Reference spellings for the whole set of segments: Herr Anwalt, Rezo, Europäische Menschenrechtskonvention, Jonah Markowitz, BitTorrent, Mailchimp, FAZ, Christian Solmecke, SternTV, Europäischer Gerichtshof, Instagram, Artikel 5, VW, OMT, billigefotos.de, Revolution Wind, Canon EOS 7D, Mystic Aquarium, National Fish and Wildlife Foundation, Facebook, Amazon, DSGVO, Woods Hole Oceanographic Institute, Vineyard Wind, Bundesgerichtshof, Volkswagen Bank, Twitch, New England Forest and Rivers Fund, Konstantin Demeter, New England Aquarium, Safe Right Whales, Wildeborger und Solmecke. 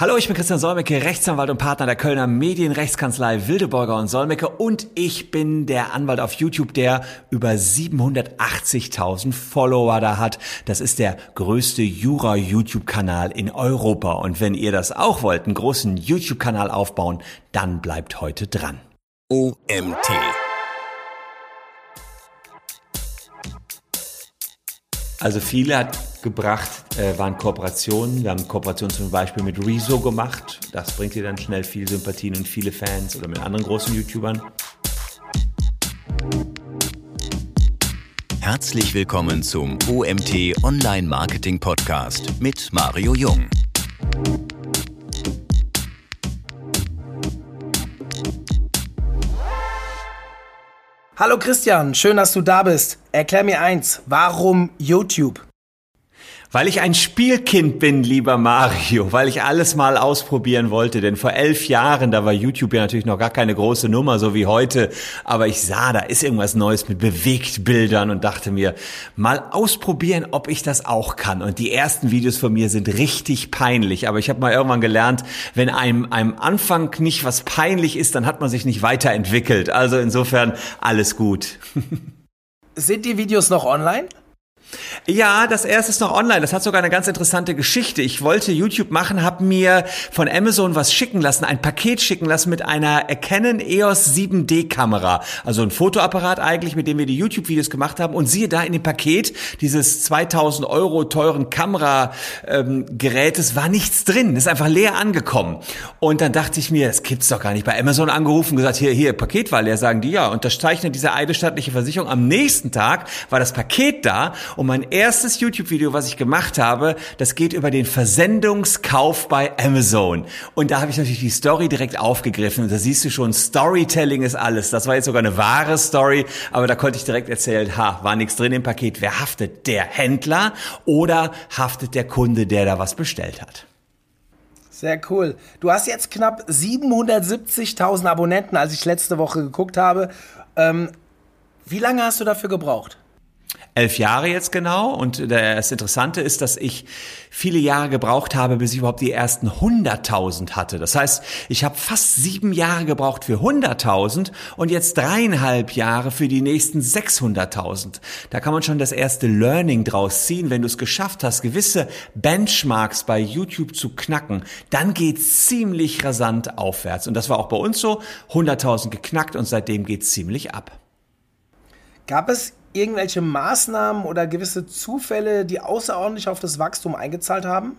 Hallo, ich bin Christian Solmecke, Rechtsanwalt und Partner der Kölner Medienrechtskanzlei Wildeborger und Solmecke und ich bin der Anwalt auf YouTube, der über 780.000 Follower da hat. Das ist der größte Jura-YouTube-Kanal in Europa und wenn ihr das auch wollt, einen großen YouTube-Kanal aufbauen, dann bleibt heute dran. OMT. Also viele hat gebracht, waren Kooperationen. Wir haben Kooperationen zum Beispiel mit Rezo gemacht. Das bringt dir dann schnell viel Sympathien und viele Fans oder mit anderen großen YouTubern. Herzlich willkommen zum OMT Online Marketing Podcast mit Mario Jung. Hallo Christian, schön, dass du da bist. Erklär mir eins, warum YouTube? Weil ich ein Spielkind bin, lieber Mario, weil ich alles mal ausprobieren wollte. Denn vor 11 Jahren, da war YouTube ja natürlich noch gar keine große Nummer, so wie heute. Aber ich sah, da ist irgendwas Neues mit Bewegtbildern und dachte mir, mal ausprobieren, ob ich das auch kann. Und die ersten Videos von mir sind richtig peinlich. Aber ich habe mal irgendwann gelernt, wenn einem am Anfang nicht was peinlich ist, dann hat man sich nicht weiterentwickelt. Also insofern alles gut. Sind die Videos noch online? Ja, das erste ist noch online. Das hat sogar eine ganz interessante Geschichte. Ich wollte YouTube machen, habe mir von Amazon was schicken lassen, ein Paket schicken lassen mit einer Canon EOS 7D Kamera. Also ein Fotoapparat eigentlich, mit dem wir die YouTube-Videos gemacht haben. Und siehe da, in dem Paket dieses 2.000 € teuren Kameragerätes war nichts drin. Ist einfach leer angekommen. Und dann dachte ich mir, das gibt's doch gar nicht. Bei Amazon angerufen, gesagt, hier, Paket war leer, sagen die, ja, unterzeichnet diese eidesstattliche Versicherung. Am nächsten Tag war das Paket da. Und mein erstes YouTube-Video, was ich gemacht habe, das geht über den Versendungskauf bei Amazon. Und da habe ich natürlich die Story direkt aufgegriffen. Und da siehst du schon, Storytelling ist alles. Das war jetzt sogar eine wahre Story, aber da konnte ich direkt erzählen, war nichts drin im Paket. Wer haftet? Der Händler oder haftet der Kunde, der da was bestellt hat? Sehr cool. Du hast jetzt knapp 770.000 Abonnenten, als ich letzte Woche geguckt habe. Wie lange hast du dafür gebraucht? 11 Jahre jetzt genau. Und das Interessante ist, dass ich viele Jahre gebraucht habe, bis ich überhaupt die ersten 100.000 hatte. Das heißt, ich habe fast 7 Jahre gebraucht für 100.000 und jetzt 3,5 Jahre für die nächsten 600.000. Da kann man schon das erste Learning draus ziehen. Wenn du es geschafft hast, gewisse Benchmarks bei YouTube zu knacken, dann geht's ziemlich rasant aufwärts. Und das war auch bei uns so. 100.000 geknackt und seitdem geht's ziemlich ab. Gab es irgendwelche Maßnahmen oder gewisse Zufälle, die außerordentlich auf das Wachstum eingezahlt haben?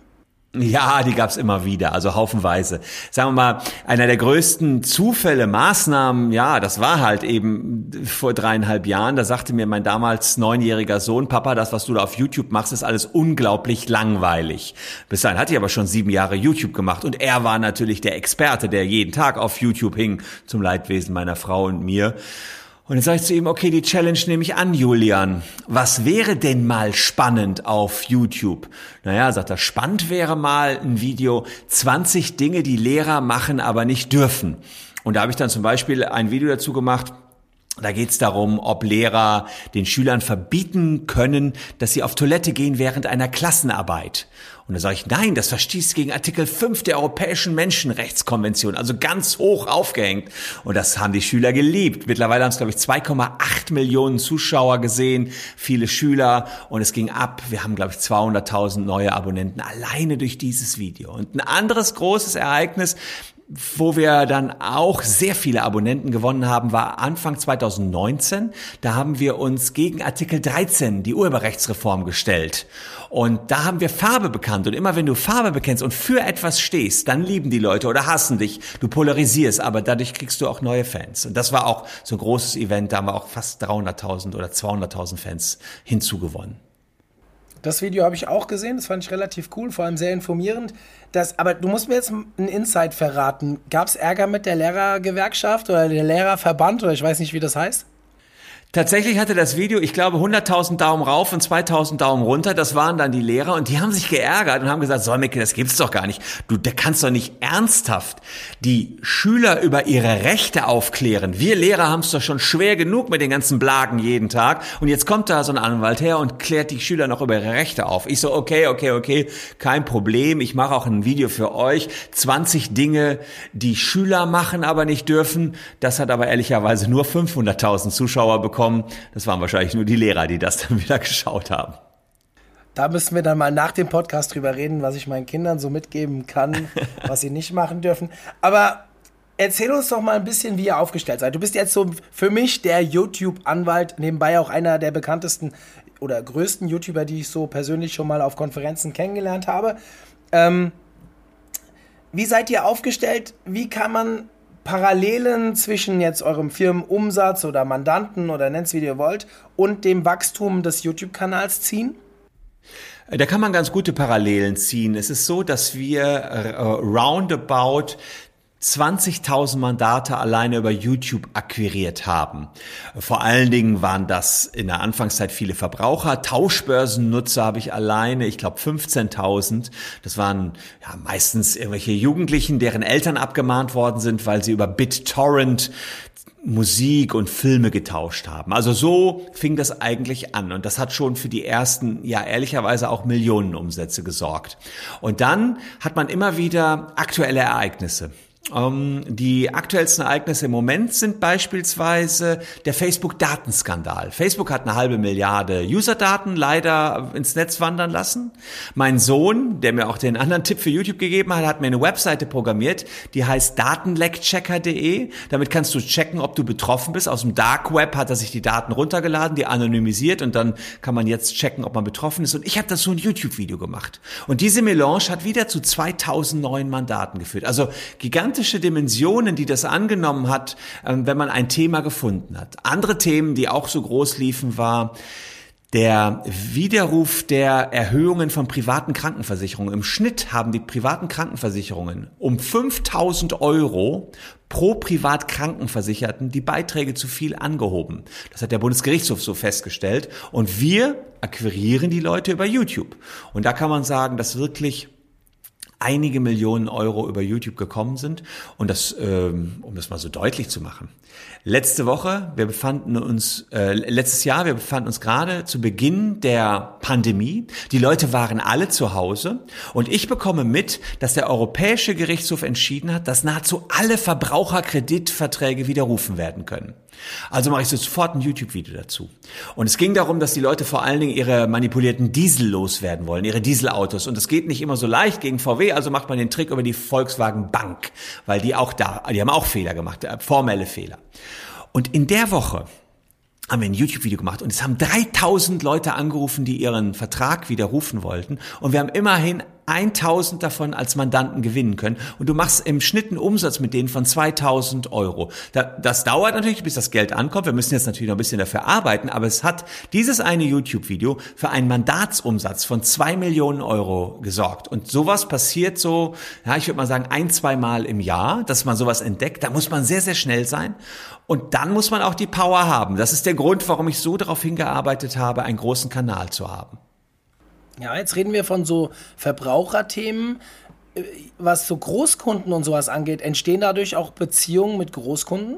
Ja, die gab's immer wieder, also haufenweise. Sagen wir mal, einer der größten Zufälle, Maßnahmen, ja, das war halt eben vor 3,5 Jahren, da sagte mir mein damals 9-jähriger Sohn, Papa, das, was du da auf YouTube machst, ist alles unglaublich langweilig. Bis dahin hatte ich aber schon 7 Jahre YouTube gemacht und er war natürlich der Experte, der jeden Tag auf YouTube hing, zum Leidwesen meiner Frau und mir. Und dann sage ich zu ihm, okay, die Challenge nehme ich an, Julian. Was wäre denn mal spannend auf YouTube? Naja, sagt er, spannend wäre mal ein Video, 20 Dinge, die Lehrer machen, aber nicht dürfen. Und da habe ich dann zum Beispiel ein Video dazu gemacht. Da geht's darum, ob Lehrer den Schülern verbieten können, dass sie auf Toilette gehen während einer Klassenarbeit. Und da sage ich, nein, das verstieß gegen Artikel 5 der Europäischen Menschenrechtskonvention, also ganz hoch aufgehängt. Und das haben die Schüler geliebt. Mittlerweile haben es, glaube ich, 2,8 Millionen Zuschauer gesehen, viele Schüler. Und es ging ab. Wir haben, glaube ich, 200.000 neue Abonnenten alleine durch dieses Video. Und ein anderes großes Ereignis, wo wir dann auch sehr viele Abonnenten gewonnen haben, war Anfang 2019. Da haben wir uns gegen Artikel 13, die Urheberrechtsreform, gestellt. Und da haben wir Farbe bekannt. Und immer wenn du Farbe bekennst und für etwas stehst, dann lieben die Leute oder hassen dich. Du polarisierst, aber dadurch kriegst du auch neue Fans. Und das war auch so ein großes Event. Da haben wir auch fast 300.000 oder 200.000 Fans hinzugewonnen. Das Video habe ich auch gesehen, das fand ich relativ cool, vor allem sehr informierend. Aber du musst mir jetzt einen Insight verraten. Gab es Ärger mit der Lehrergewerkschaft oder der Lehrerverband oder ich weiß nicht, wie das heißt? Tatsächlich hatte das Video, ich glaube, 100.000 Daumen rauf und 2.000 Daumen runter. Das waren dann die Lehrer und die haben sich geärgert und haben gesagt, Solmecke, das gibt's doch gar nicht. Du, da kannst doch nicht ernsthaft die Schüler über ihre Rechte aufklären. Wir Lehrer haben es doch schon schwer genug mit den ganzen Blagen jeden Tag. Und jetzt kommt da so ein Anwalt her und klärt die Schüler noch über ihre Rechte auf. Ich so, okay, kein Problem. Ich mache auch ein Video für euch. 20 Dinge, die Schüler machen, aber nicht dürfen. Das hat aber ehrlicherweise nur 500.000 Zuschauer bekommen. Das waren wahrscheinlich nur die Lehrer, die das dann wieder geschaut haben. Da müssen wir dann mal nach dem Podcast drüber reden, was ich meinen Kindern so mitgeben kann, was sie nicht machen dürfen. Aber erzähl uns doch mal ein bisschen, wie ihr aufgestellt seid. Du bist jetzt so für mich der YouTube-Anwalt, nebenbei auch einer der bekanntesten oder größten YouTuber, die ich so persönlich schon mal auf Konferenzen kennengelernt habe. Wie seid ihr aufgestellt? Wie kann man Parallelen zwischen jetzt eurem Firmenumsatz oder Mandanten oder nennt's wie ihr wollt und dem Wachstum des YouTube-Kanals ziehen? Da kann man ganz gute Parallelen ziehen. Es ist so, dass wir roundabout 20.000 Mandate alleine über YouTube akquiriert haben. Vor allen Dingen waren das in der Anfangszeit viele Verbraucher. Tauschbörsennutzer habe ich alleine, ich glaube 15.000. Das waren ja meistens irgendwelche Jugendlichen, deren Eltern abgemahnt worden sind, weil sie über BitTorrent Musik und Filme getauscht haben. Also so fing das eigentlich an. Und das hat schon für die ersten, ja ehrlicherweise auch Millionenumsätze gesorgt. Und dann hat man immer wieder aktuelle Ereignisse. Die aktuellsten Ereignisse im Moment sind beispielsweise der Facebook-Datenskandal. Facebook hat 500 Millionen User-Daten leider ins Netz wandern lassen. Mein Sohn, der mir auch den anderen Tipp für YouTube gegeben hat, hat mir eine Webseite programmiert, die heißt Datenleckchecker.de. Damit kannst du checken, ob du betroffen bist. Aus dem Dark Web hat er sich die Daten runtergeladen, die anonymisiert und dann kann man jetzt checken, ob man betroffen ist. Und ich habe dazu ein YouTube-Video gemacht. Und diese Melange hat wieder zu 2.000 neuen Mandaten geführt. Also gigantisch Dimensionen, die das angenommen hat, wenn man ein Thema gefunden hat. Andere Themen, die auch so groß liefen, war der Widerruf der Erhöhungen von privaten Krankenversicherungen. Im Schnitt haben die privaten Krankenversicherungen um 5.000 € pro Privatkrankenversicherten die Beiträge zu viel angehoben. Das hat der Bundesgerichtshof so festgestellt. Und wir akquirieren die Leute über YouTube. Und da kann man sagen, dass wirklich einige Millionen € über YouTube gekommen sind. Und das, um das mal so deutlich zu machen. Letztes Jahr, wir befanden uns gerade zu Beginn der Pandemie. Die Leute waren alle zu Hause. Und ich bekomme mit, dass der Europäische Gerichtshof entschieden hat, dass nahezu alle Verbraucherkreditverträge widerrufen werden können. Also mache ich sofort ein YouTube-Video dazu. Und es ging darum, dass die Leute vor allen Dingen ihre manipulierten Diesel loswerden wollen, ihre Dieselautos. Und das geht nicht immer so leicht gegen VW, also macht man den Trick über die Volkswagen Bank, weil die haben auch Fehler gemacht, formelle Fehler. Und in der Woche haben wir ein YouTube-Video gemacht und es haben 3.000 Leute angerufen, die ihren Vertrag widerrufen wollten. Und wir haben immerhin 1.000 davon als Mandanten gewinnen können. Und du machst im Schnitt einen Umsatz mit denen von 2.000 €. Das dauert natürlich, bis das Geld ankommt. Wir müssen jetzt natürlich noch ein bisschen dafür arbeiten. Aber es hat dieses eine YouTube-Video für einen Mandatsumsatz von 2 Millionen € gesorgt. Und sowas passiert so, ja, ich würde mal sagen, 1-2 Mal im Jahr, dass man sowas entdeckt. Da muss man sehr, sehr schnell sein. Und dann muss man auch die Power haben. Das ist der Grund, warum ich so darauf hingearbeitet habe, einen großen Kanal zu haben. Ja, jetzt reden wir von so Verbraucherthemen. Was so Großkunden und sowas angeht, entstehen dadurch auch Beziehungen mit Großkunden?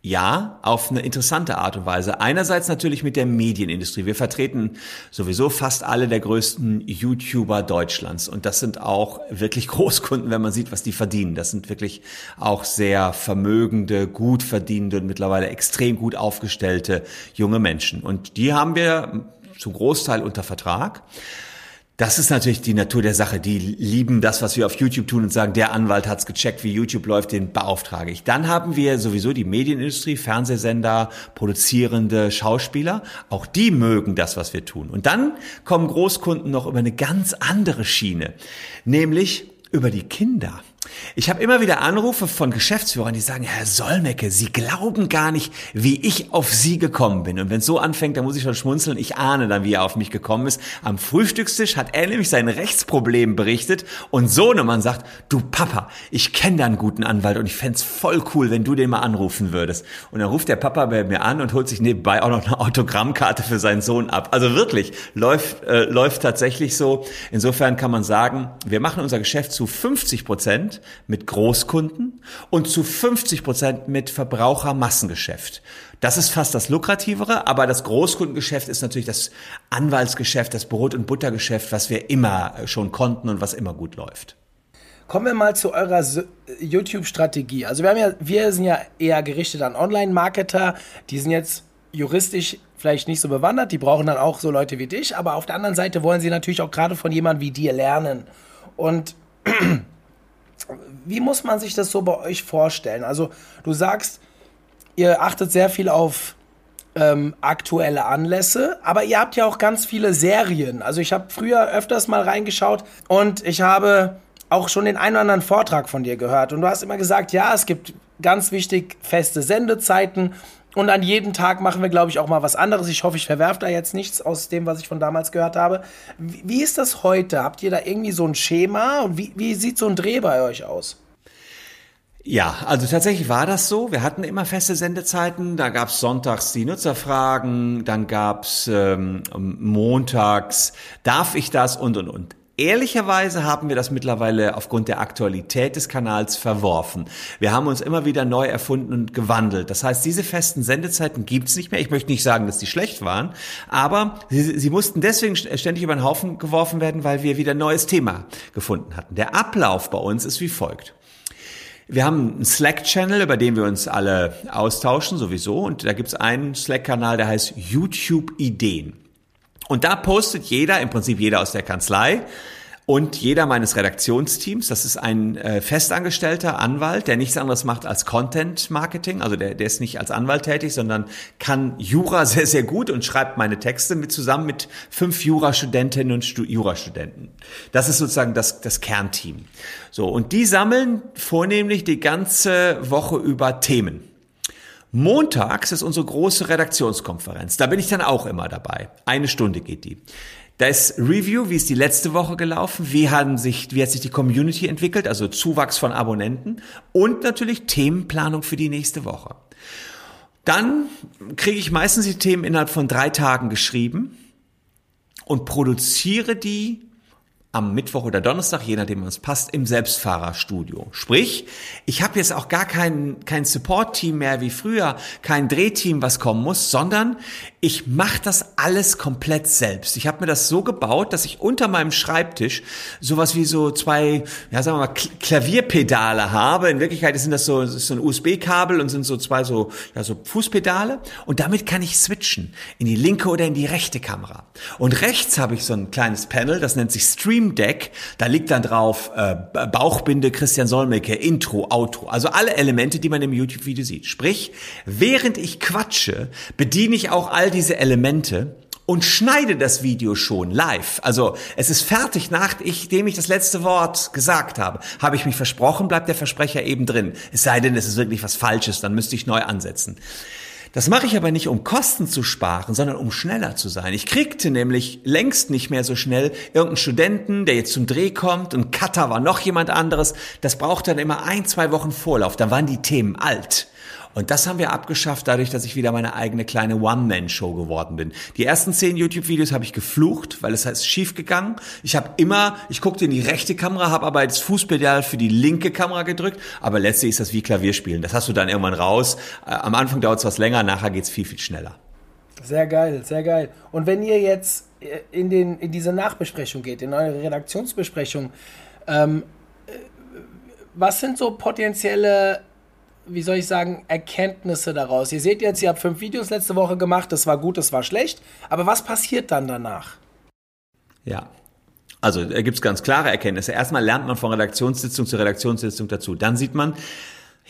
Ja, auf eine interessante Art und Weise. Einerseits natürlich mit der Medienindustrie. Wir vertreten sowieso fast alle der größten YouTuber Deutschlands. Und das sind auch wirklich Großkunden, wenn man sieht, was die verdienen. Das sind wirklich auch sehr vermögende, gut verdienende und mittlerweile extrem gut aufgestellte junge Menschen. Und die haben wir zum Großteil unter Vertrag. Das ist natürlich die Natur der Sache. Die lieben das, was wir auf YouTube tun und sagen, der Anwalt hat's gecheckt, wie YouTube läuft, den beauftrage ich. Dann haben wir sowieso die Medienindustrie, Fernsehsender, produzierende Schauspieler. Auch die mögen das, was wir tun. Und dann kommen Großkunden noch über eine ganz andere Schiene, nämlich über die Kinder. Ich habe immer wieder Anrufe von Geschäftsführern, die sagen, Herr Solmecke, Sie glauben gar nicht, wie ich auf Sie gekommen bin. Und wenn es so anfängt, dann muss ich schon schmunzeln. Ich ahne dann, wie er auf mich gekommen ist. Am Frühstückstisch hat er nämlich sein Rechtsproblem berichtet. Und Sohnemann sagt, du Papa, ich kenne da einen guten Anwalt und ich fände es voll cool, wenn du den mal anrufen würdest. Und dann ruft der Papa bei mir an und holt sich nebenbei auch noch eine Autogrammkarte für seinen Sohn ab. Also wirklich, läuft tatsächlich so. Insofern kann man sagen, wir machen unser Geschäft zu 50% mit Großkunden und zu 50% mit Verbrauchermassengeschäft. Das ist fast das Lukrativere, aber das Großkundengeschäft ist natürlich das Anwaltsgeschäft, das Brot- und Buttergeschäft, was wir immer schon konnten und was immer gut läuft. Kommen wir mal zu eurer YouTube-Strategie. Also wir sind ja eher gerichtet an Online-Marketer, die sind jetzt juristisch vielleicht nicht so bewandert, die brauchen dann auch so Leute wie dich, aber auf der anderen Seite wollen sie natürlich auch gerade von jemandem wie dir lernen. Und wie muss man sich das so bei euch vorstellen? Also du sagst, ihr achtet sehr viel auf aktuelle Anlässe, aber ihr habt ja auch ganz viele Serien. Also ich habe früher öfters mal reingeschaut und ich habe auch schon den einen oder anderen Vortrag von dir gehört. Und du hast immer gesagt, ja, es gibt ganz wichtig feste Sendezeiten. Und an jedem Tag machen wir, glaube ich, auch mal was anderes. Ich hoffe, ich verwerfe da jetzt nichts aus dem, was ich von damals gehört habe. Wie ist das heute? Habt ihr da irgendwie so ein Schema? Und wie sieht so ein Dreh bei euch aus? Ja, also tatsächlich war das so. Wir hatten immer feste Sendezeiten. Da gab's sonntags die Nutzerfragen. Dann gab's montags, darf ich das und. Ehrlicherweise haben wir das mittlerweile aufgrund der Aktualität des Kanals verworfen. Wir haben uns immer wieder neu erfunden und gewandelt. Das heißt, diese festen Sendezeiten gibt's nicht mehr. Ich möchte nicht sagen, dass die schlecht waren, aber sie mussten deswegen ständig über den Haufen geworfen werden, weil wir wieder ein neues Thema gefunden hatten. Der Ablauf bei uns ist wie folgt. Wir haben einen Slack-Channel, über den wir uns alle austauschen sowieso. Und da gibt's einen Slack-Kanal, der heißt YouTube-Ideen. Und da postet jeder, im Prinzip jeder aus der Kanzlei und jeder meines Redaktionsteams, das ist ein festangestellter Anwalt, der nichts anderes macht als Content-Marketing, also der ist nicht als Anwalt tätig, sondern kann Jura sehr, sehr gut und schreibt meine Texte zusammen mit 5 Jurastudentinnen und Jurastudenten. Das ist sozusagen das Kernteam. So, und die sammeln vornehmlich die ganze Woche über Themen. Montags ist unsere große Redaktionskonferenz. Da bin ich dann auch immer dabei. Eine Stunde geht die. Da ist Review, wie ist die letzte Woche gelaufen, wie hat sich die Community entwickelt, also Zuwachs von Abonnenten und natürlich Themenplanung für die nächste Woche. Dann kriege ich meistens die Themen innerhalb von 3 Tagen geschrieben und produziere die am Mittwoch oder Donnerstag, je nachdem, was passt, im Selbstfahrerstudio. Sprich, ich habe jetzt auch gar kein Support-Team mehr wie früher, kein Drehteam, was kommen muss, sondern ich mache das alles komplett selbst. Ich habe mir das so gebaut, dass ich unter meinem Schreibtisch sowas wie so 2, ja sagen wir mal, Klavierpedale habe. In Wirklichkeit sind das ist so ein USB-Kabel und sind so 2 so Fußpedale. Und damit kann ich switchen in die linke oder in die rechte Kamera. Und rechts habe ich so ein kleines Panel, das nennt sich Stream Deck, da liegt dann drauf Bauchbinde, Christian Solmecke, Intro, Outro, also alle Elemente, die man im YouTube-Video sieht. Sprich, während ich quatsche, bediene ich auch all diese Elemente und schneide das Video schon live. Also es ist fertig, nachdem ich das letzte Wort gesagt habe. Habe ich mich versprochen, bleibt der Versprecher eben drin. Es sei denn, es ist wirklich was Falsches, dann müsste ich neu ansetzen. Das mache ich aber nicht, um Kosten zu sparen, sondern um schneller zu sein. Ich kriegte nämlich längst nicht mehr so schnell irgendeinen Studenten, der jetzt zum Dreh kommt, und Cutter war noch jemand anderes. Das braucht dann immer 1-2 Wochen Vorlauf, dann waren die Themen alt. Und das haben wir abgeschafft, dadurch, dass ich wieder meine eigene kleine One-Man-Show geworden bin. Die ersten 10 YouTube-Videos habe ich geflucht, weil es ist schief gegangen. Ich guckte in die rechte Kamera, habe aber das Fußpedal für die linke Kamera gedrückt. Aber letztlich ist das wie Klavierspielen. Das hast du dann irgendwann raus. Am Anfang dauert es was länger, nachher geht es viel, viel schneller. Sehr geil, sehr geil. Und wenn ihr jetzt in diese Nachbesprechung geht, in eure Redaktionsbesprechung, was sind so potenzielle, wie soll ich sagen, Erkenntnisse daraus? Ihr seht jetzt, ihr habt 5 Videos letzte Woche gemacht, das war gut, das war schlecht, aber was passiert dann danach? Ja, also da gibt es ganz klare Erkenntnisse. Erstmal lernt man von Redaktionssitzung zu Redaktionssitzung dazu. Dann sieht man,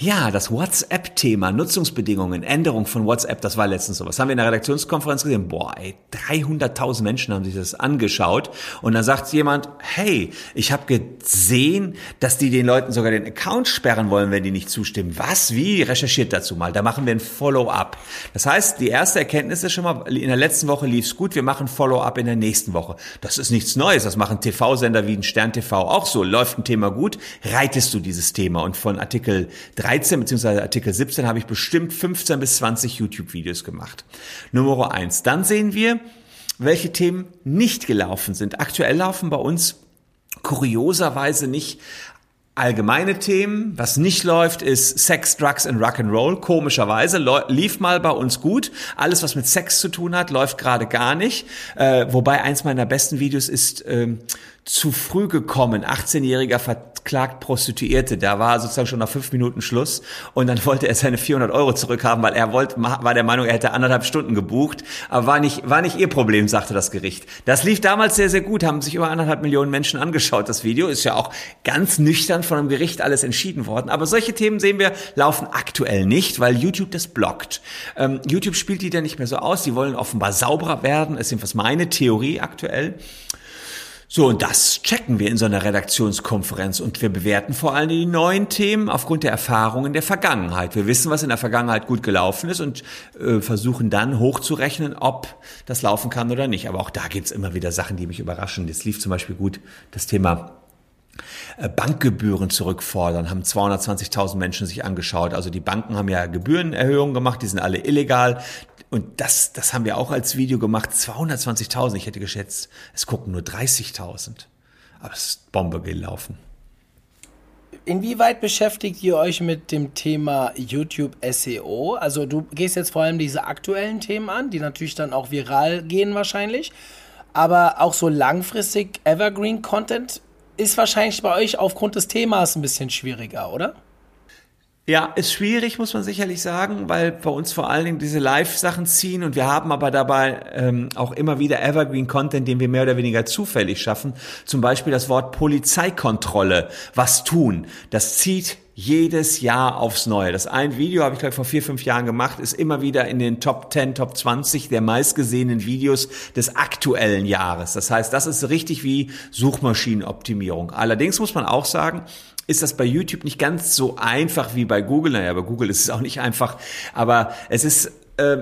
Ja, das WhatsApp-Thema, Nutzungsbedingungen, Änderung von WhatsApp, das war letztens sowas. Haben wir in der Redaktionskonferenz gesehen, 300.000 Menschen haben sich das angeschaut und dann sagt jemand, hey, ich habe gesehen, dass die den Leuten sogar den Account sperren wollen, wenn die nicht zustimmen. Was? Wie? Recherchiert dazu mal, da machen wir ein Follow-up. Das heißt, die erste Erkenntnis ist schon mal, in der letzten Woche lief's gut, wir machen Follow-up in der nächsten Woche. Das ist nichts Neues, das machen TV-Sender wie ein SternTV auch so. Läuft ein Thema gut, reitest du dieses Thema und von Artikel 13 bzw. Artikel 17 habe ich bestimmt 15 bis 20 YouTube-Videos gemacht. Nummer 1. Dann sehen wir, welche Themen nicht gelaufen sind. Aktuell laufen bei uns kurioserweise nicht allgemeine Themen. Was nicht läuft, ist Sex, Drugs and Rock'n'Roll. Komischerweise lief mal bei uns gut. Alles, was mit Sex zu tun hat, läuft gerade gar nicht. Wobei eins meiner besten Videos ist zu früh gekommen. 18-Jähriger verklagt Prostituierte. Da war sozusagen schon nach 5 Minuten Schluss. Und dann wollte er seine 400 € zurückhaben, weil er war der Meinung, er hätte 1,5 Stunden gebucht. Aber war nicht ihr Problem, sagte das Gericht. Das lief damals sehr, sehr gut. Haben sich über 1,5 Millionen Menschen angeschaut. Das Video ist ja auch ganz nüchtern von einem Gericht alles entschieden worden. Aber solche Themen sehen wir, laufen aktuell nicht, weil YouTube das blockt. YouTube spielt die dann nicht mehr so aus. Die wollen offenbar sauberer werden. Ist jedenfalls meine Theorie aktuell. So, und das checken wir in so einer Redaktionskonferenz und wir bewerten vor allem die neuen Themen aufgrund der Erfahrungen der Vergangenheit. Wir wissen, was in der Vergangenheit gut gelaufen ist und versuchen dann hochzurechnen, ob das laufen kann oder nicht. Aber auch da gibt's immer wieder Sachen, die mich überraschen. Jetzt lief zum Beispiel gut das Thema Bankgebühren zurückfordern, haben 220.000 Menschen sich angeschaut. Also die Banken haben ja Gebührenerhöhungen gemacht, die sind alle illegal. Und das haben wir auch als Video gemacht. 220.000, ich hätte geschätzt, es gucken nur 30.000. Aber es ist Bombe gelaufen. Inwieweit beschäftigt ihr euch mit dem Thema YouTube SEO? Also du gehst jetzt vor allem diese aktuellen Themen an, die natürlich dann auch viral gehen wahrscheinlich. Aber auch so langfristig Evergreen-Content ist wahrscheinlich bei euch aufgrund des Themas ein bisschen schwieriger, oder? Ja, ist schwierig, muss man sicherlich sagen, weil bei uns vor allen Dingen diese Live-Sachen ziehen und wir haben aber dabei auch immer wieder Evergreen-Content, den wir mehr oder weniger zufällig schaffen. Zum Beispiel das Wort Polizeikontrolle, was tun, das zieht jedes Jahr aufs Neue. Das ein Video habe ich, glaube ich, vor 4-5 Jahren gemacht, ist immer wieder in den Top 10, Top 20 der meistgesehenen Videos des aktuellen Jahres. Das heißt, das ist richtig wie Suchmaschinenoptimierung. Allerdings muss man auch sagen, ist das bei YouTube nicht ganz so einfach wie bei Google. Naja, bei Google ist es auch nicht einfach, aber es ist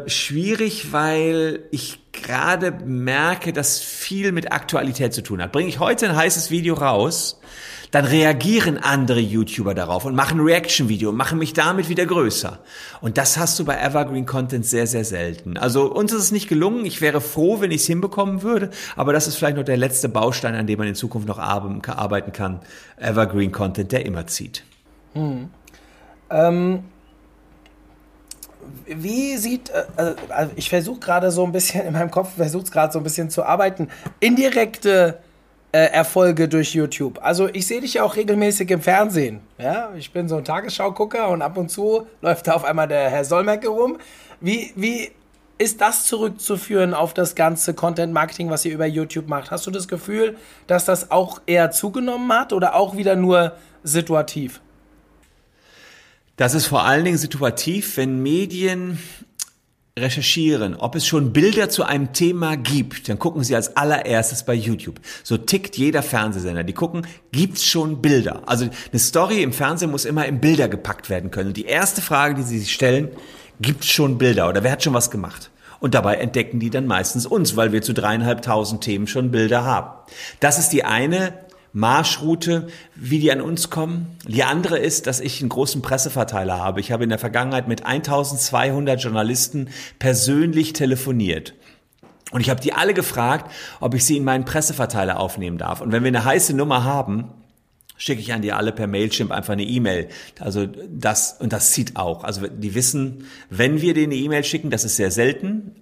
schwierig, weil ich gerade merke, dass viel mit Aktualität zu tun hat. Bringe ich heute ein heißes Video raus, dann reagieren andere YouTuber darauf und machen ein Reaction-Video und machen mich damit wieder größer. Und das hast du bei Evergreen-Content sehr, sehr selten. Also uns ist es nicht gelungen. Ich wäre froh, wenn ich es hinbekommen würde. Aber das ist vielleicht noch der letzte Baustein, an dem man in Zukunft noch arbeiten kann. Evergreen-Content, der immer zieht. Hm. Wie sieht, also ich versuche gerade so ein bisschen, in meinem Kopf versuche es gerade so ein bisschen zu arbeiten, indirekte Erfolge durch YouTube. Also ich sehe dich ja auch regelmäßig im Fernsehen. Ja? Ich bin so ein Tagesschau-Gucker und ab und zu läuft da auf einmal der Herr Solmecke rum. Wie ist das zurückzuführen auf das ganze Content-Marketing, was ihr über YouTube macht? Hast du das Gefühl, dass das auch eher zugenommen hat oder auch wieder nur situativ? Das ist vor allen Dingen situativ, wenn Medien recherchieren, ob es schon Bilder zu einem Thema gibt, dann gucken sie als allererstes bei YouTube. So tickt jeder Fernsehsender. Die gucken, gibt's schon Bilder? Also eine Story im Fernsehen muss immer in Bilder gepackt werden können. Und die erste Frage, die sie sich stellen, gibt's schon Bilder oder wer hat schon was gemacht? Und dabei entdecken die dann meistens uns, weil wir zu 3.500 Themen schon Bilder haben. Das ist die eine Marschroute, wie die an uns kommen. Die andere ist, dass ich einen großen Presseverteiler habe. Ich habe in der Vergangenheit mit 1.200 Journalisten persönlich telefoniert. Und ich habe die alle gefragt, ob ich sie in meinen Presseverteiler aufnehmen darf. Und wenn wir eine heiße Nummer haben, schicke ich an die alle per Mailchimp einfach eine E-Mail. Also das, und das zieht auch. Also die wissen, wenn wir denen eine E-Mail schicken, das ist sehr selten.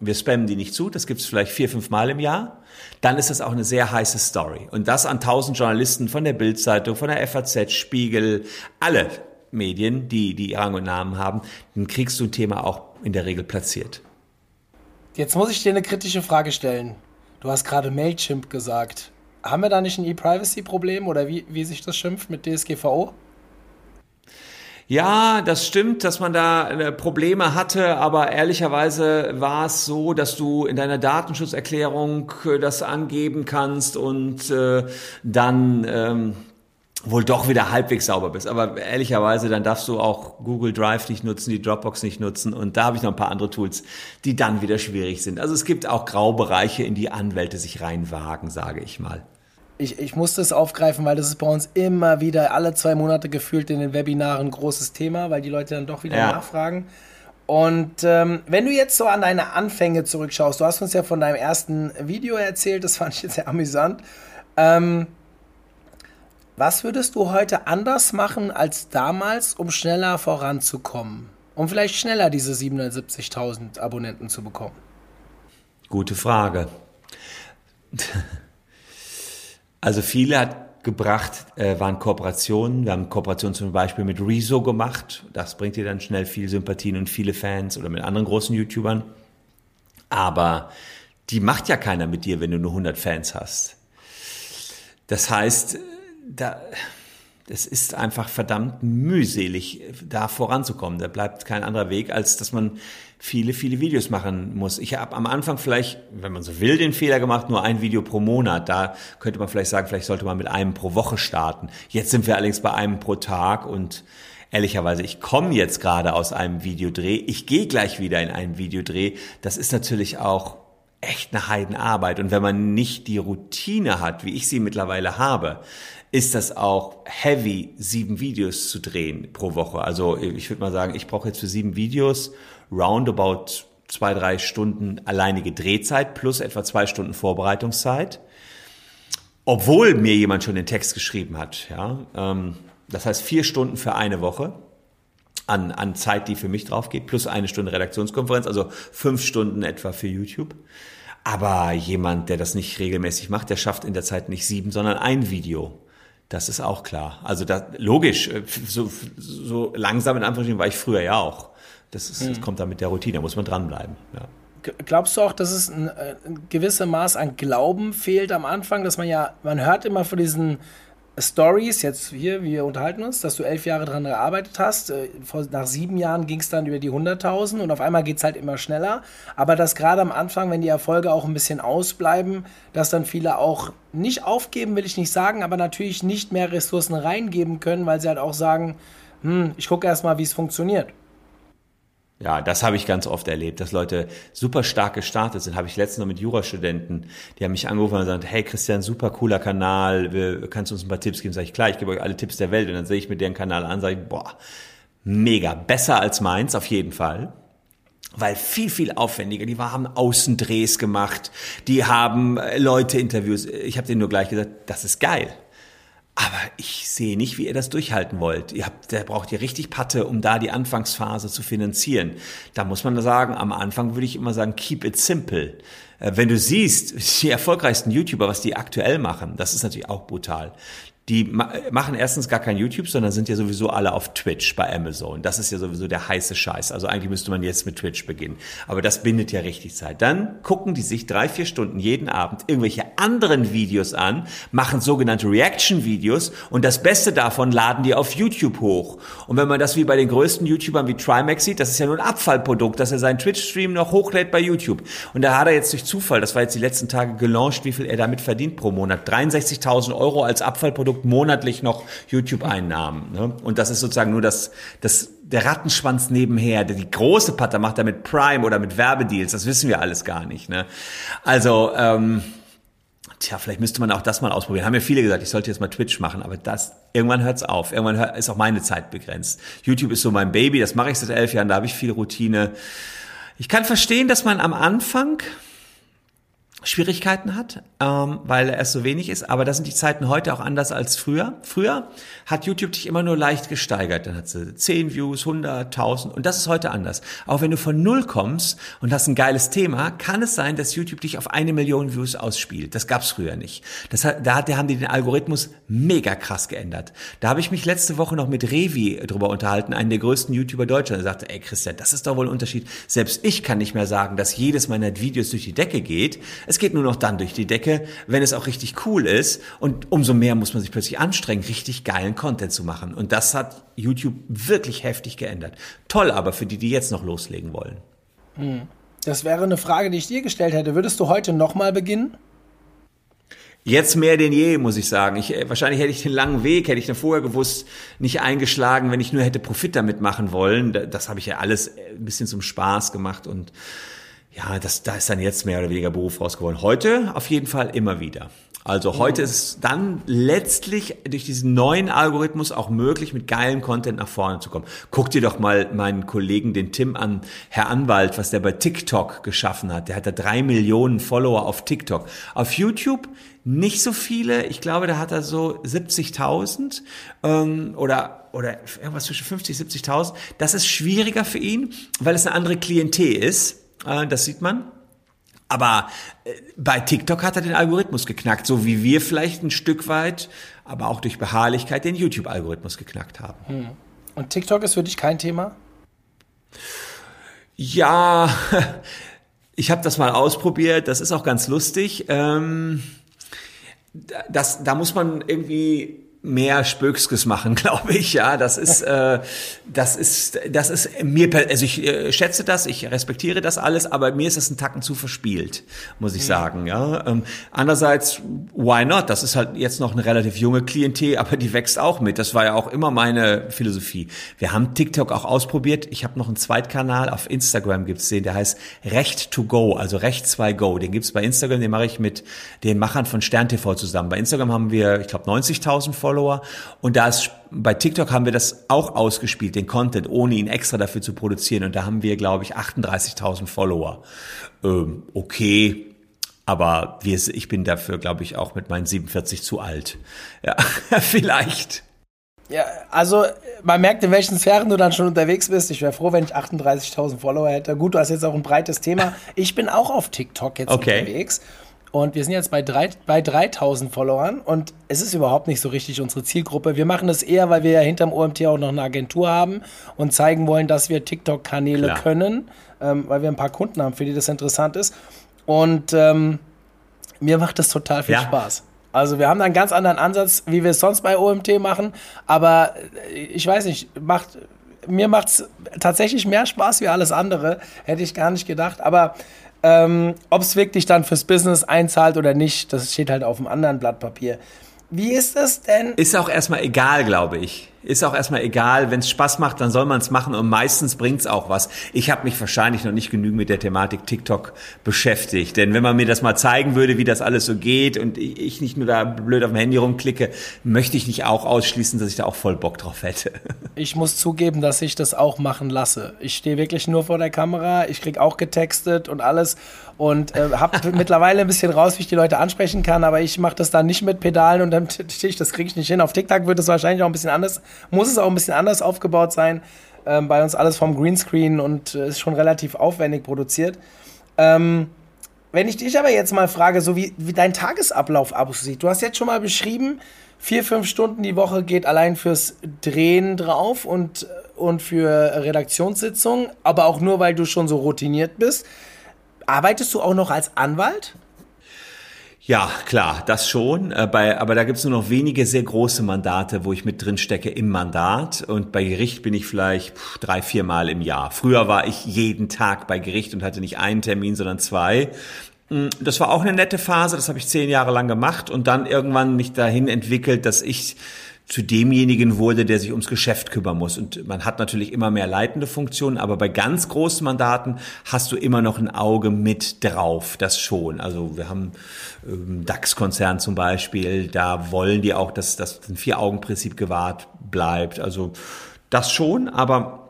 Wir spammen die nicht zu. Das gibt's vielleicht 4-5 Mal im Jahr. Dann ist das auch eine sehr heiße Story. Und das an 1000 Journalisten von der Bild-Zeitung, von der FAZ, Spiegel, alle Medien, die Rang und Namen haben, dann kriegst du ein Thema auch in der Regel platziert. Jetzt muss ich dir eine kritische Frage stellen. Du hast gerade Mailchimp gesagt. Haben wir da nicht ein E-Privacy-Problem oder wie sich das schimpft mit DSGVO? ja, das stimmt, dass man da Probleme hatte, aber ehrlicherweise war es so, dass du in deiner Datenschutzerklärung das angeben kannst und dann wohl doch wieder halbwegs sauber bist. Aber ehrlicherweise, dann darfst du auch Google Drive nicht nutzen, die Dropbox nicht nutzen. Und da habe ich noch ein paar andere Tools, die dann wieder schwierig sind. Also es gibt auch Graubereiche, in die Anwälte sich reinwagen, sage ich mal. Ich musste es aufgreifen, weil das ist bei uns immer wieder alle 2 Monate gefühlt in den Webinaren ein großes Thema, weil die Leute dann doch wieder nachfragen. Und wenn du jetzt so an deine Anfänge zurückschaust, du hast uns ja von deinem ersten Video erzählt, das fand ich jetzt sehr amüsant. Was würdest du heute anders machen als damals, um schneller voranzukommen? Um vielleicht schneller diese 770.000 Abonnenten zu bekommen? Gute Frage. Also viele hat gebracht, waren Kooperationen. Wir haben Kooperationen zum Beispiel mit Rezo gemacht. Das bringt dir dann schnell viel Sympathien und viele Fans oder mit anderen großen YouTubern. Aber die macht ja keiner mit dir, wenn du nur 100 Fans hast. Das heißt... Das ist einfach verdammt mühselig, da voranzukommen. Da bleibt kein anderer Weg, als dass man viele, viele Videos machen muss. Ich habe am Anfang vielleicht, wenn man so will, den Fehler gemacht, nur ein Video pro Monat. Da könnte man vielleicht sagen, vielleicht sollte man mit einem pro Woche starten. Jetzt sind wir allerdings bei einem pro Tag und ehrlicherweise, ich komme jetzt gerade aus einem Videodreh. Ich gehe gleich wieder in einen Videodreh. Das ist natürlich auch echt eine Heidenarbeit. Und wenn man nicht die Routine hat, wie ich sie mittlerweile habe, ist das auch heavy, 7 Videos zu drehen pro Woche. Also ich würde mal sagen, ich brauche jetzt für 7 Videos roundabout 2-3 Stunden alleinige Drehzeit plus etwa 2 Stunden Vorbereitungszeit, obwohl mir jemand schon den Text geschrieben hat. Ja, das heißt 4 Stunden für eine Woche an Zeit, die für mich drauf geht, plus 1 Stunde Redaktionskonferenz, also 5 Stunden etwa für YouTube. Aber jemand, der das nicht regelmäßig macht, der schafft in der Zeit nicht 7, sondern 1 Video. Das ist auch klar. Also da, logisch, so langsam in Anführungsstrichen war ich früher ja auch. Das kommt dann mit der Routine, da muss man dranbleiben. Ja. Glaubst du auch, dass es ein gewisses Maß an Glauben fehlt am Anfang, dass man hört immer von diesen Stories, jetzt hier, wir unterhalten uns, dass du 11 Jahre dran gearbeitet hast, nach 7 Jahren ging es dann über die 100.000 und auf einmal geht es halt immer schneller, aber dass gerade am Anfang, wenn die Erfolge auch ein bisschen ausbleiben, dass dann viele auch nicht aufgeben, will ich nicht sagen, aber natürlich nicht mehr Ressourcen reingeben können, weil sie halt auch sagen, ich gucke erstmal, wie es funktioniert. Ja, das habe ich ganz oft erlebt, dass Leute super stark gestartet sind. Habe ich letztens noch mit Jurastudenten, die haben mich angerufen und gesagt, hey Christian, super cooler Kanal, kannst du uns ein paar Tipps geben? Sag ich, klar, ich gebe euch alle Tipps der Welt. Und dann sehe ich mir deren Kanal an, sage ich, boah, mega, besser als meins auf jeden Fall. Weil viel, viel aufwendiger. Die haben Außendrehs gemacht, die haben Leute Interviews. Ich habe denen nur gleich gesagt, das ist geil. Aber ich sehe nicht, wie ihr das durchhalten wollt. Da braucht ihr richtig Patte, um da die Anfangsphase zu finanzieren. Da muss man sagen, am Anfang würde ich immer sagen, keep it simple. Wenn du siehst, die erfolgreichsten YouTuber, was die aktuell machen, das ist natürlich auch brutal. Die machen erstens gar kein YouTube, sondern sind ja sowieso alle auf Twitch bei Amazon. Das ist ja sowieso der heiße Scheiß. Also eigentlich müsste man jetzt mit Twitch beginnen. Aber das bindet ja richtig Zeit. Dann gucken die sich 3-4 Stunden jeden Abend irgendwelche anderen Videos an, machen sogenannte Reaction-Videos und das Beste davon laden die auf YouTube hoch. Und wenn man das wie bei den größten YouTubern wie Trimax sieht, das ist ja nur ein Abfallprodukt, dass er seinen Twitch-Stream noch hochlädt bei YouTube. Und da hat er jetzt durch Zufall, das war jetzt die letzten Tage gelauncht, wie viel er damit verdient pro Monat. 63.000 € als Abfallprodukt monatlich noch YouTube-Einnahmen. Ne? Und das ist sozusagen nur der Rattenschwanz nebenher, der die große Patte macht, da mit Prime oder mit Werbedeals, das wissen wir alles gar nicht. Ne? Also, vielleicht müsste man auch das mal ausprobieren. Haben ja viele gesagt, ich sollte jetzt mal Twitch machen, aber irgendwann hört's auf. Irgendwann ist auch meine Zeit begrenzt. YouTube ist so mein Baby, das mache ich seit 11 Jahren, da habe ich viel Routine. Ich kann verstehen, dass man am Anfang Schwierigkeiten hat, weil er erst so wenig ist. Aber das sind die Zeiten heute auch anders als früher. Früher hat YouTube dich immer nur leicht gesteigert. Dann hat sie 10 Views, 100, 1000 und das ist heute anders. Auch wenn du von 0 kommst und hast ein geiles Thema, kann es sein, dass YouTube dich auf 1 Million Views ausspielt. Das gab's früher nicht. Da haben die den Algorithmus mega krass geändert. Da habe ich mich letzte Woche noch mit Revi drüber unterhalten, einen der größten YouTuber Deutschlands. Er sagte, ey Christian, das ist doch wohl ein Unterschied. Selbst ich kann nicht mehr sagen, dass jedes meiner Videos durch die Decke geht. Es geht nur noch dann durch die Decke, wenn es auch richtig cool ist. Und umso mehr muss man sich plötzlich anstrengen, richtig geilen Content zu machen. Und das hat YouTube wirklich heftig geändert. Toll aber für die, die jetzt noch loslegen wollen. Das wäre eine Frage, die ich dir gestellt hätte. Würdest du heute nochmal beginnen? Jetzt mehr denn je, muss ich sagen. Wahrscheinlich hätte ich den langen Weg, hätte ich den vorher gewusst, nicht eingeschlagen, wenn ich nur hätte Profit damit machen wollen. Das habe ich ja alles ein bisschen zum Spaß gemacht und ja, da ist dann jetzt mehr oder weniger Beruf raus geworden. Heute auf jeden Fall immer wieder. Also heute ist es dann letztlich durch diesen neuen Algorithmus auch möglich, mit geilem Content nach vorne zu kommen. Guck dir doch mal meinen Kollegen, den Tim, an, Herr Anwalt, was der bei TikTok geschaffen hat. Der hat da 3 Millionen Follower auf TikTok. Auf YouTube nicht so viele. Ich glaube, da hat er so 70.000 oder irgendwas zwischen 50 und 70.000. Das ist schwieriger für ihn, weil es eine andere Klientel ist. Das sieht man. Aber bei TikTok hat er den Algorithmus geknackt, so wie wir vielleicht ein Stück weit, aber auch durch Beharrlichkeit den YouTube-Algorithmus geknackt haben. Und TikTok ist für dich kein Thema? Ja, ich habe das mal ausprobiert. Das ist auch ganz lustig. Da muss man irgendwie mehr Spökskes machen, glaube ich, ja, das ist mir, also ich schätze das, ich respektiere das alles, aber mir ist das ein Tacken zu verspielt, muss ich sagen, ja. Andererseits, why not? Das ist halt jetzt noch eine relativ junge Klientel, aber die wächst auch mit. Das war ja auch immer meine Philosophie. Wir haben TikTok auch ausprobiert. Ich habe noch einen Zweitkanal, auf Instagram gibt's den, der heißt Recht2Go, also Recht2Go. Den gibt's bei Instagram, den mache ich mit den Machern von SternTV zusammen. Bei Instagram haben wir, ich glaube, 90.000 Follower. Und bei TikTok haben wir das auch ausgespielt, den Content, ohne ihn extra dafür zu produzieren. Und da haben wir, glaube ich, 38.000 Follower. Okay, aber ich bin dafür, glaube ich, auch mit meinen 47 zu alt. Ja, vielleicht. Ja, also man merkt, in welchen Sphären du dann schon unterwegs bist. Ich wäre froh, wenn ich 38.000 Follower hätte. Gut, du hast jetzt auch ein breites Thema. Ich bin auch auf TikTok jetzt unterwegs. Und wir sind jetzt bei 3.000 Followern und es ist überhaupt nicht so richtig unsere Zielgruppe. Wir machen das eher, weil wir ja hinterm OMT auch noch eine Agentur haben und zeigen wollen, dass wir TikTok-Kanäle können, weil wir ein paar Kunden haben, für die das interessant ist. Und mir macht das total viel Spaß. Also wir haben da einen ganz anderen Ansatz, wie wir es sonst bei OMT machen. Aber ich weiß nicht, mir macht es tatsächlich mehr Spaß wie alles andere. Hätte ich gar nicht gedacht, aber... ob es wirklich dann fürs Business einzahlt oder nicht, das steht halt auf einem anderen Blatt Papier. Wie ist es denn? Ist auch erstmal egal, glaube ich. Ist auch erstmal egal. Wenn es Spaß macht, dann soll man es machen und meistens bringt es auch was. Ich habe mich wahrscheinlich noch nicht genügend mit der Thematik TikTok beschäftigt. Denn wenn man mir das mal zeigen würde, wie das alles so geht und ich nicht nur da blöd auf dem Handy rumklicke, möchte ich nicht auch ausschließen, dass ich da auch voll Bock drauf hätte. Ich muss zugeben, dass ich das auch machen lasse. Ich stehe wirklich nur vor der Kamera. Ich kriege auch getextet und alles und habe mittlerweile ein bisschen raus, wie ich die Leute ansprechen kann. Aber ich mache das dann nicht mit Pedalen und dem Tisch. Das kriege ich nicht hin. Auf TikTok wird es wahrscheinlich auch ein bisschen anders. Muss es auch ein bisschen anders aufgebaut sein. Bei uns alles vom Greenscreen und ist schon relativ aufwendig produziert. Wenn ich dich aber jetzt mal frage, so wie dein Tagesablauf aussieht. Du hast jetzt schon mal beschrieben, 4-5 Stunden die Woche geht allein fürs Drehen drauf und für Redaktionssitzungen. Aber auch nur, weil du schon so routiniert bist. Arbeitest du auch noch als Anwalt? Ja, klar, das schon. Aber da gibt's nur noch wenige sehr große Mandate, wo ich mit drin stecke im Mandat. Und bei Gericht bin ich vielleicht 3-4 Mal im Jahr. Früher war ich jeden Tag bei Gericht und hatte nicht einen Termin, sondern 2. Das war auch eine nette Phase. Das habe ich 10 Jahre lang gemacht und dann irgendwann mich dahin entwickelt, dass ich zu demjenigen wurde, der sich ums Geschäft kümmern muss. Und man hat natürlich immer mehr leitende Funktionen, aber bei ganz großen Mandaten hast du immer noch ein Auge mit drauf, das schon. Also wir haben DAX-Konzern zum Beispiel, da wollen die auch, dass das 4-Augen-Prinzip gewahrt bleibt. Also das schon, aber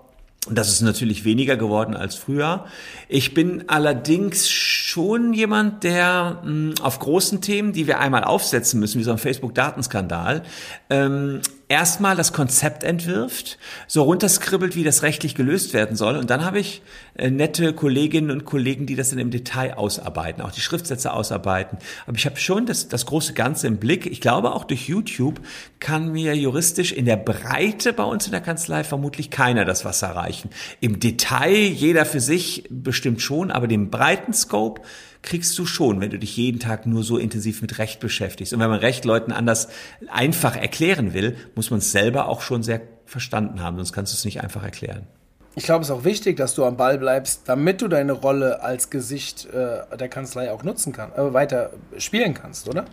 das ist natürlich weniger geworden als früher. Ich bin allerdings schon jemand, der auf großen Themen, die wir einmal aufsetzen müssen, wie so ein Facebook-Datenskandal, erstmal das Konzept entwirft, so runterskribbelt, wie das rechtlich gelöst werden soll. Und dann habe ich nette Kolleginnen und Kollegen, die das dann im Detail ausarbeiten, auch die Schriftsätze ausarbeiten. Aber ich habe schon das große Ganze im Blick. Ich glaube, auch durch YouTube kann mir juristisch in der Breite bei uns in der Kanzlei vermutlich keiner das Wasser reichen. Im Detail, jeder für sich bestimmt schon, aber den breiten Scope kriegst du schon, wenn du dich jeden Tag nur so intensiv mit Recht beschäftigst. Und wenn man Recht Leuten anders einfach erklären will, muss man es selber auch schon sehr verstanden haben, sonst kannst du es nicht einfach erklären. Ich glaube, es ist auch wichtig, dass du am Ball bleibst, damit du deine Rolle als Gesicht der Kanzlei auch nutzen kannst, weiter spielen kannst, oder?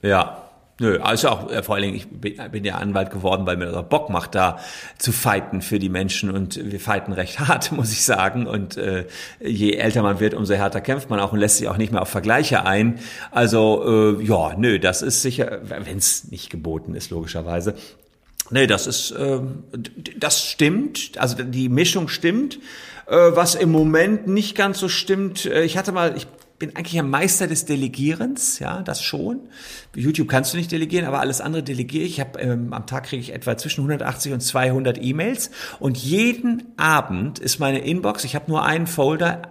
Ja, nö, also auch vor allen Dingen, ich bin ja Anwalt geworden, weil mir das auch Bock macht, da zu fighten für die Menschen, und wir fighten recht hart, muss ich sagen, und je älter man wird, umso härter kämpft man auch und lässt sich auch nicht mehr auf Vergleiche ein. Also ja, nö, das ist sicher, wenn es nicht geboten ist, logischerweise. Nee, das ist, das stimmt, also die Mischung stimmt, was im Moment nicht ganz so stimmt. Ich bin eigentlich ein Meister des Delegierens, ja, das schon. YouTube kannst du nicht delegieren, aber alles andere delegiere ich. Ich habe am Tag kriege ich etwa zwischen 180 und 200 E-Mails, und jeden Abend ist meine Inbox, ich habe nur einen Folder,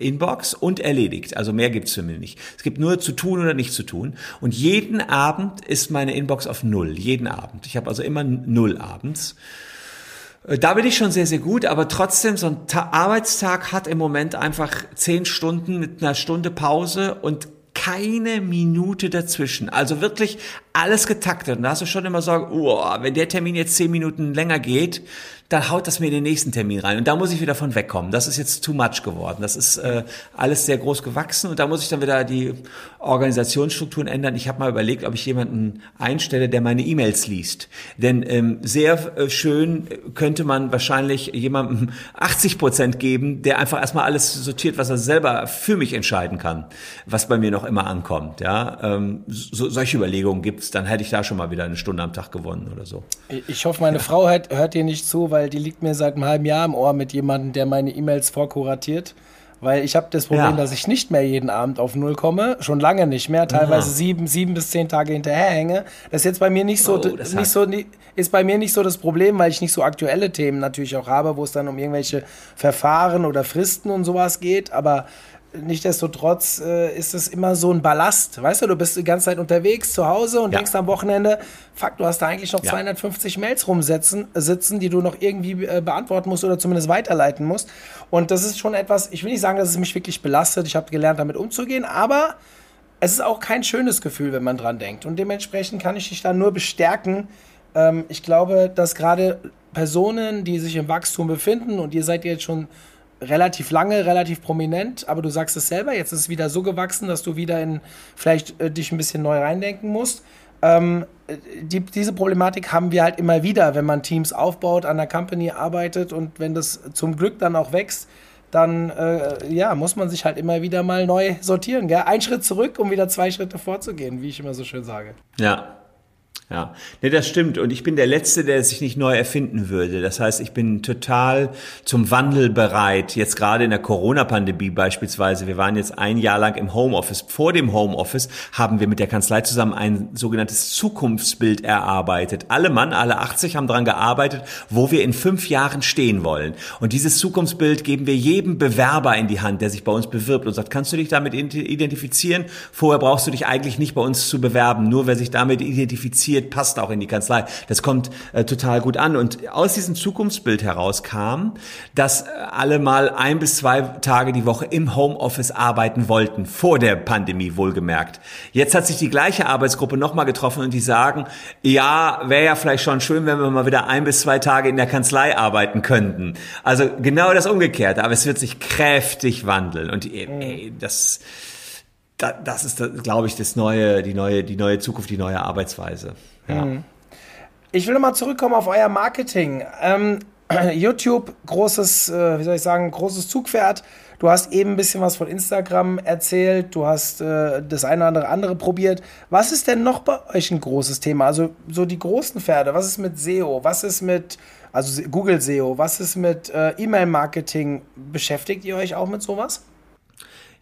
Inbox und erledigt, also mehr gibt's für mich nicht. Es gibt nur zu tun oder nicht zu tun, und jeden Abend ist meine Inbox auf null, jeden Abend. Ich habe also immer null abends. Da bin ich schon sehr, sehr gut, aber trotzdem, so ein Arbeitstag hat im Moment einfach 10 Stunden mit einer Stunde Pause und keine Minute dazwischen. Also wirklich alles getaktet. Und da hast du schon immer Sorge, wenn der Termin jetzt 10 Minuten länger geht, dann haut das mir in den nächsten Termin rein. Und da muss ich wieder von wegkommen. Das ist jetzt too much geworden. Das ist alles sehr groß gewachsen, und da muss ich dann wieder die Organisationsstrukturen ändern. Ich habe mal überlegt, ob ich jemanden einstelle, der meine E-Mails liest. Denn sehr schön könnte man wahrscheinlich jemandem 80% geben, der einfach erstmal alles sortiert, was er selber für mich entscheiden kann, was bei mir noch immer ankommt. Ja? Solche Überlegungen gibt's. Dann hätte ich da schon mal wieder eine Stunde am Tag gewonnen oder so. Ich hoffe, meine Frau hört dir nicht zu, weil die liegt mir seit einem halben Jahr im Ohr mit jemandem, der meine E-Mails vorkuratiert, weil ich habe das Problem, dass ich nicht mehr jeden Abend auf null komme, schon lange nicht mehr, teilweise 7 bis 10 Tage hinterherhänge. Das ist jetzt bei mir nicht so, ist bei mir nicht so das Problem, weil ich nicht so aktuelle Themen natürlich auch habe, wo es dann um irgendwelche Verfahren oder Fristen und sowas geht, aber nichtsdestotrotz ist es immer so ein Ballast. Weißt du, du bist die ganze Zeit unterwegs, zu Hause, und denkst am Wochenende, fuck, du hast da eigentlich noch 250 Mails sitzen, die du noch irgendwie beantworten musst oder zumindest weiterleiten musst. Und das ist schon etwas, ich will nicht sagen, dass es mich wirklich belastet. Ich habe gelernt, damit umzugehen, aber es ist auch kein schönes Gefühl, wenn man dran denkt. Und dementsprechend kann ich dich da nur bestärken. Ich glaube, dass gerade Personen, die sich im Wachstum befinden, und ihr seid jetzt schon relativ lange, relativ prominent, aber du sagst es selber, jetzt ist es wieder so gewachsen, dass du wieder dich ein bisschen neu reindenken musst. Diese Problematik haben wir halt immer wieder, wenn man Teams aufbaut, an der Company arbeitet, und wenn das zum Glück dann auch wächst, dann muss man sich halt immer wieder mal neu sortieren. Gell? 1 Schritt zurück, um wieder 2 Schritte vorzugehen, wie ich immer so schön sage. Ja. Ja, nee, das stimmt. Und ich bin der Letzte, der sich nicht neu erfinden würde. Das heißt, ich bin total zum Wandel bereit. Jetzt gerade in der Corona-Pandemie beispielsweise. Wir waren jetzt 1 Jahr lang im Homeoffice. Vor dem Homeoffice haben wir mit der Kanzlei zusammen ein sogenanntes Zukunftsbild erarbeitet. Alle Mann, alle 80 haben daran gearbeitet, wo wir in 5 Jahren stehen wollen. Und dieses Zukunftsbild geben wir jedem Bewerber in die Hand, der sich bei uns bewirbt, und sagt, kannst du dich damit identifizieren? Vorher brauchst du dich eigentlich nicht bei uns zu bewerben. Nur wer sich damit identifiziert, passt auch in die Kanzlei. Das kommt total gut an. Und aus diesem Zukunftsbild heraus kam, dass alle mal 1 bis 2 Tage die Woche im Homeoffice arbeiten wollten, vor der Pandemie wohlgemerkt. Jetzt hat sich die gleiche Arbeitsgruppe nochmal getroffen, und die sagen, ja, wäre ja vielleicht schon schön, wenn wir mal wieder 1 bis 2 Tage in der Kanzlei arbeiten könnten. Also genau das Umgekehrte, aber es wird sich kräftig wandeln. Und das ist, glaube ich, die neue Zukunft, die neue Arbeitsweise. Ja. Ich will nochmal zurückkommen auf euer Marketing. YouTube, großes Zugpferd. Du hast eben ein bisschen was von Instagram erzählt. Du hast das eine oder andere probiert. Was ist denn noch bei euch ein großes Thema? Also so die großen Pferde. Was ist mit SEO? Was ist mit Google SEO? Was ist mit E-Mail-Marketing? Beschäftigt ihr euch auch mit sowas?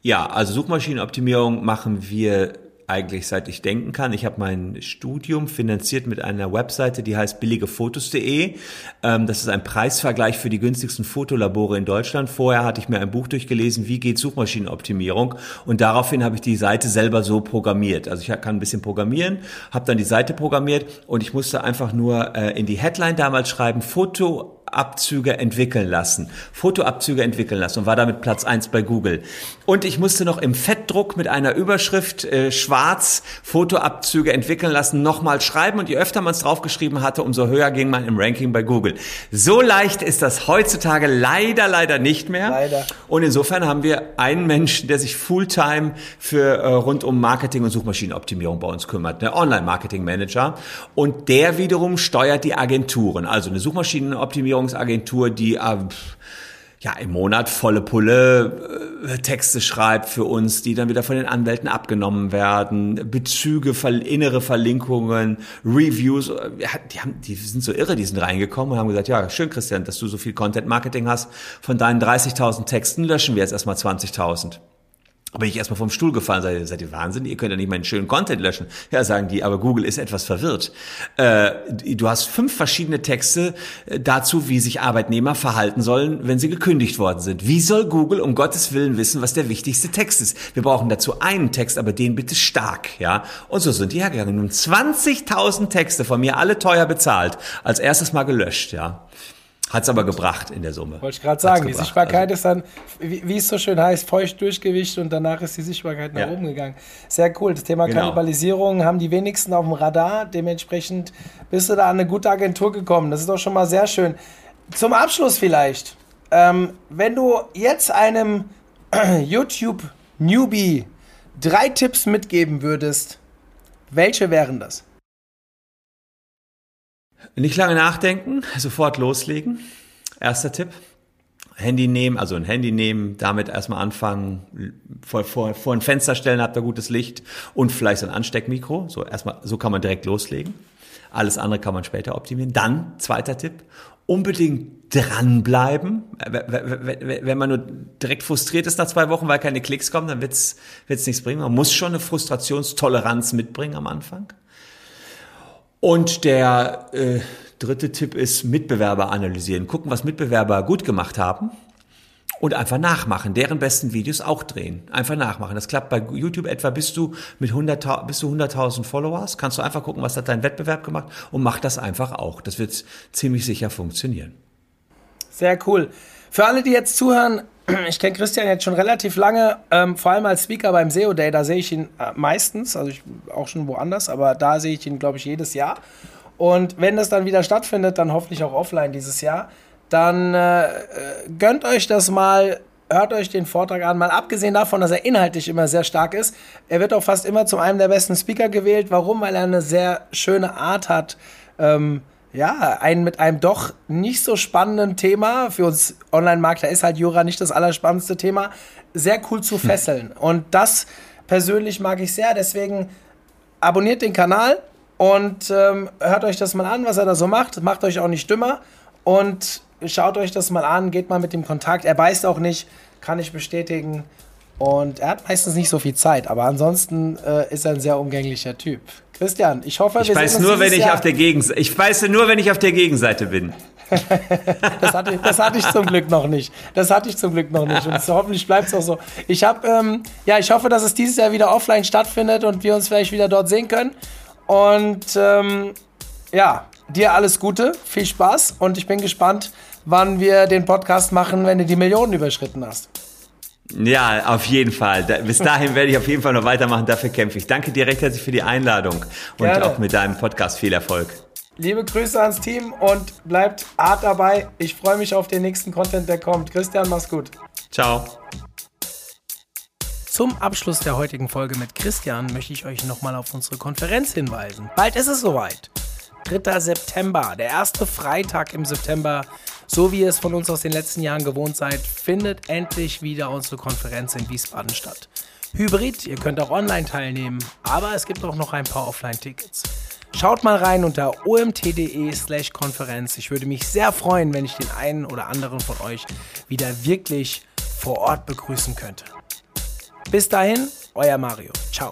Ja, also Suchmaschinenoptimierung machen wir eigentlich, seit ich denken kann. Ich habe mein Studium finanziert mit einer Webseite, die heißt billigefotos.de. Das ist ein Preisvergleich für die günstigsten Fotolabore in Deutschland. Vorher hatte ich mir ein Buch durchgelesen, wie geht Suchmaschinenoptimierung, und daraufhin habe ich die Seite selber so programmiert. Also ich kann ein bisschen programmieren, habe dann die Seite programmiert, und ich musste einfach nur in die Headline damals schreiben, Foto Abzüge entwickeln lassen, Fotoabzüge entwickeln lassen und war damit Platz 1 bei Google. Und ich musste noch im Fettdruck mit einer Überschrift schwarz Fotoabzüge entwickeln lassen, nochmal schreiben, und je öfter man es draufgeschrieben hatte, umso höher ging man im Ranking bei Google. So leicht ist das heutzutage leider nicht mehr. Leider. Und insofern haben wir einen Menschen, der sich Fulltime für rund um Marketing und Suchmaschinenoptimierung bei uns kümmert, der Online-Marketing-Manager, und der wiederum steuert die Agenturen, also eine Suchmaschinenoptimierungsagentur, die ja im Monat volle Pulle Texte schreibt für uns, die dann wieder von den Anwälten abgenommen werden, Bezüge, innere Verlinkungen, Reviews, die sind so irre, die sind reingekommen und haben gesagt, ja, schön Christian, dass du so viel Content-Marketing hast, von deinen 30.000 Texten löschen wir jetzt erstmal 20.000. Da bin ich erstmal vom Stuhl gefallen, seid ihr Wahnsinn, ihr könnt ja nicht meinen schönen Content löschen. Ja, sagen die, aber Google ist etwas verwirrt. Du hast 5 verschiedene Texte dazu, wie sich Arbeitnehmer verhalten sollen, wenn sie gekündigt worden sind. Wie soll Google um Gottes Willen wissen, was der wichtigste Text ist? Wir brauchen dazu einen Text, aber den bitte stark, ja? Und so sind die hergegangen. Nun 20.000 Texte von mir, alle teuer bezahlt, als erstes mal gelöscht, ja. Hat's aber gebracht in der Summe. Wollte ich gerade sagen, die Sichtbarkeit ist dann, wie es so schön heißt, feucht durchgewischt, und danach ist die Sichtbarkeit nach oben gegangen. Sehr cool. Das Thema Kannibalisierung haben die wenigsten auf dem Radar. Dementsprechend bist du da an eine gute Agentur gekommen. Das ist doch schon mal sehr schön. Zum Abschluss vielleicht. Wenn du jetzt einem YouTube-Newbie 3 Tipps mitgeben würdest, welche wären das? Nicht lange nachdenken, sofort loslegen. Erster Tipp. Ein Handy nehmen, damit erstmal anfangen, vor ein Fenster stellen, habt ihr gutes Licht und vielleicht so ein Ansteckmikro. So erstmal, so kann man direkt loslegen. Alles andere kann man später optimieren. Dann, zweiter Tipp, unbedingt dranbleiben. Wenn man nur direkt frustriert ist nach 2 Wochen, weil keine Klicks kommen, dann wird's nichts bringen. Man muss schon eine Frustrationstoleranz mitbringen am Anfang. Und der dritte Tipp ist, Mitbewerber analysieren. Gucken, was Mitbewerber gut gemacht haben und einfach nachmachen. Deren besten Videos auch drehen. Einfach nachmachen. Das klappt bei YouTube etwa, bis zu 100.000 Followers. Kannst du einfach gucken, was hat dein Wettbewerb gemacht, und mach das einfach auch. Das wird ziemlich sicher funktionieren. Sehr cool. Für alle, die jetzt zuhören, ich kenne Christian jetzt schon relativ lange, vor allem als Speaker beim SEO-Day, da sehe ich ihn meistens, also auch schon woanders, aber da sehe ich ihn, glaube ich, jedes Jahr. Und wenn das dann wieder stattfindet, dann hoffentlich auch offline dieses Jahr, dann gönnt euch das mal, hört euch den Vortrag an, mal abgesehen davon, dass er inhaltlich immer sehr stark ist. Er wird auch fast immer zu einem der besten Speaker gewählt. Warum? Weil er eine sehr schöne Art hat, mit einem doch nicht so spannenden Thema, für uns Online-Marketer ist halt Jura nicht das allerspannendste Thema, sehr cool zu fesseln. Und das persönlich mag ich sehr, deswegen abonniert den Kanal und hört euch das mal an, was er da so macht. Macht euch auch nicht dümmer und schaut euch das mal an, geht mal mit dem Kontakt. Er beißt auch nicht, kann ich bestätigen. Und er hat meistens nicht so viel Zeit, aber ansonsten ist er ein sehr umgänglicher Typ. Christian, ich hoffe, ich beiße nur, wenn ich auf der Gegenseite bin. Das hatte ich zum Glück noch nicht. Und hoffentlich bleibt es auch so. Ich hoffe, dass es dieses Jahr wieder offline stattfindet und wir uns vielleicht wieder dort sehen können. Und dir alles Gute, viel Spaß, und ich bin gespannt, wann wir den Podcast machen, wenn du die Millionen überschritten hast. Ja, auf jeden Fall. Bis dahin werde ich auf jeden Fall noch weitermachen. Dafür kämpfe ich. Danke dir recht herzlich für die Einladung und auch mit deinem Podcast viel Erfolg. Liebe Grüße ans Team und bleibt hart dabei. Ich freue mich auf den nächsten Content, der kommt. Christian, mach's gut. Ciao. Zum Abschluss der heutigen Folge mit Christian möchte ich euch nochmal auf unsere Konferenz hinweisen. Bald ist es soweit. 3. September, der erste Freitag im September. So wie ihr es von uns aus den letzten Jahren gewohnt seid, findet endlich wieder unsere Konferenz in Wiesbaden statt. Hybrid, ihr könnt auch online teilnehmen, aber es gibt auch noch ein paar Offline-Tickets. Schaut mal rein unter omt.de/Konferenz. Ich würde mich sehr freuen, wenn ich den einen oder anderen von euch wieder wirklich vor Ort begrüßen könnte. Bis dahin, euer Mario. Ciao.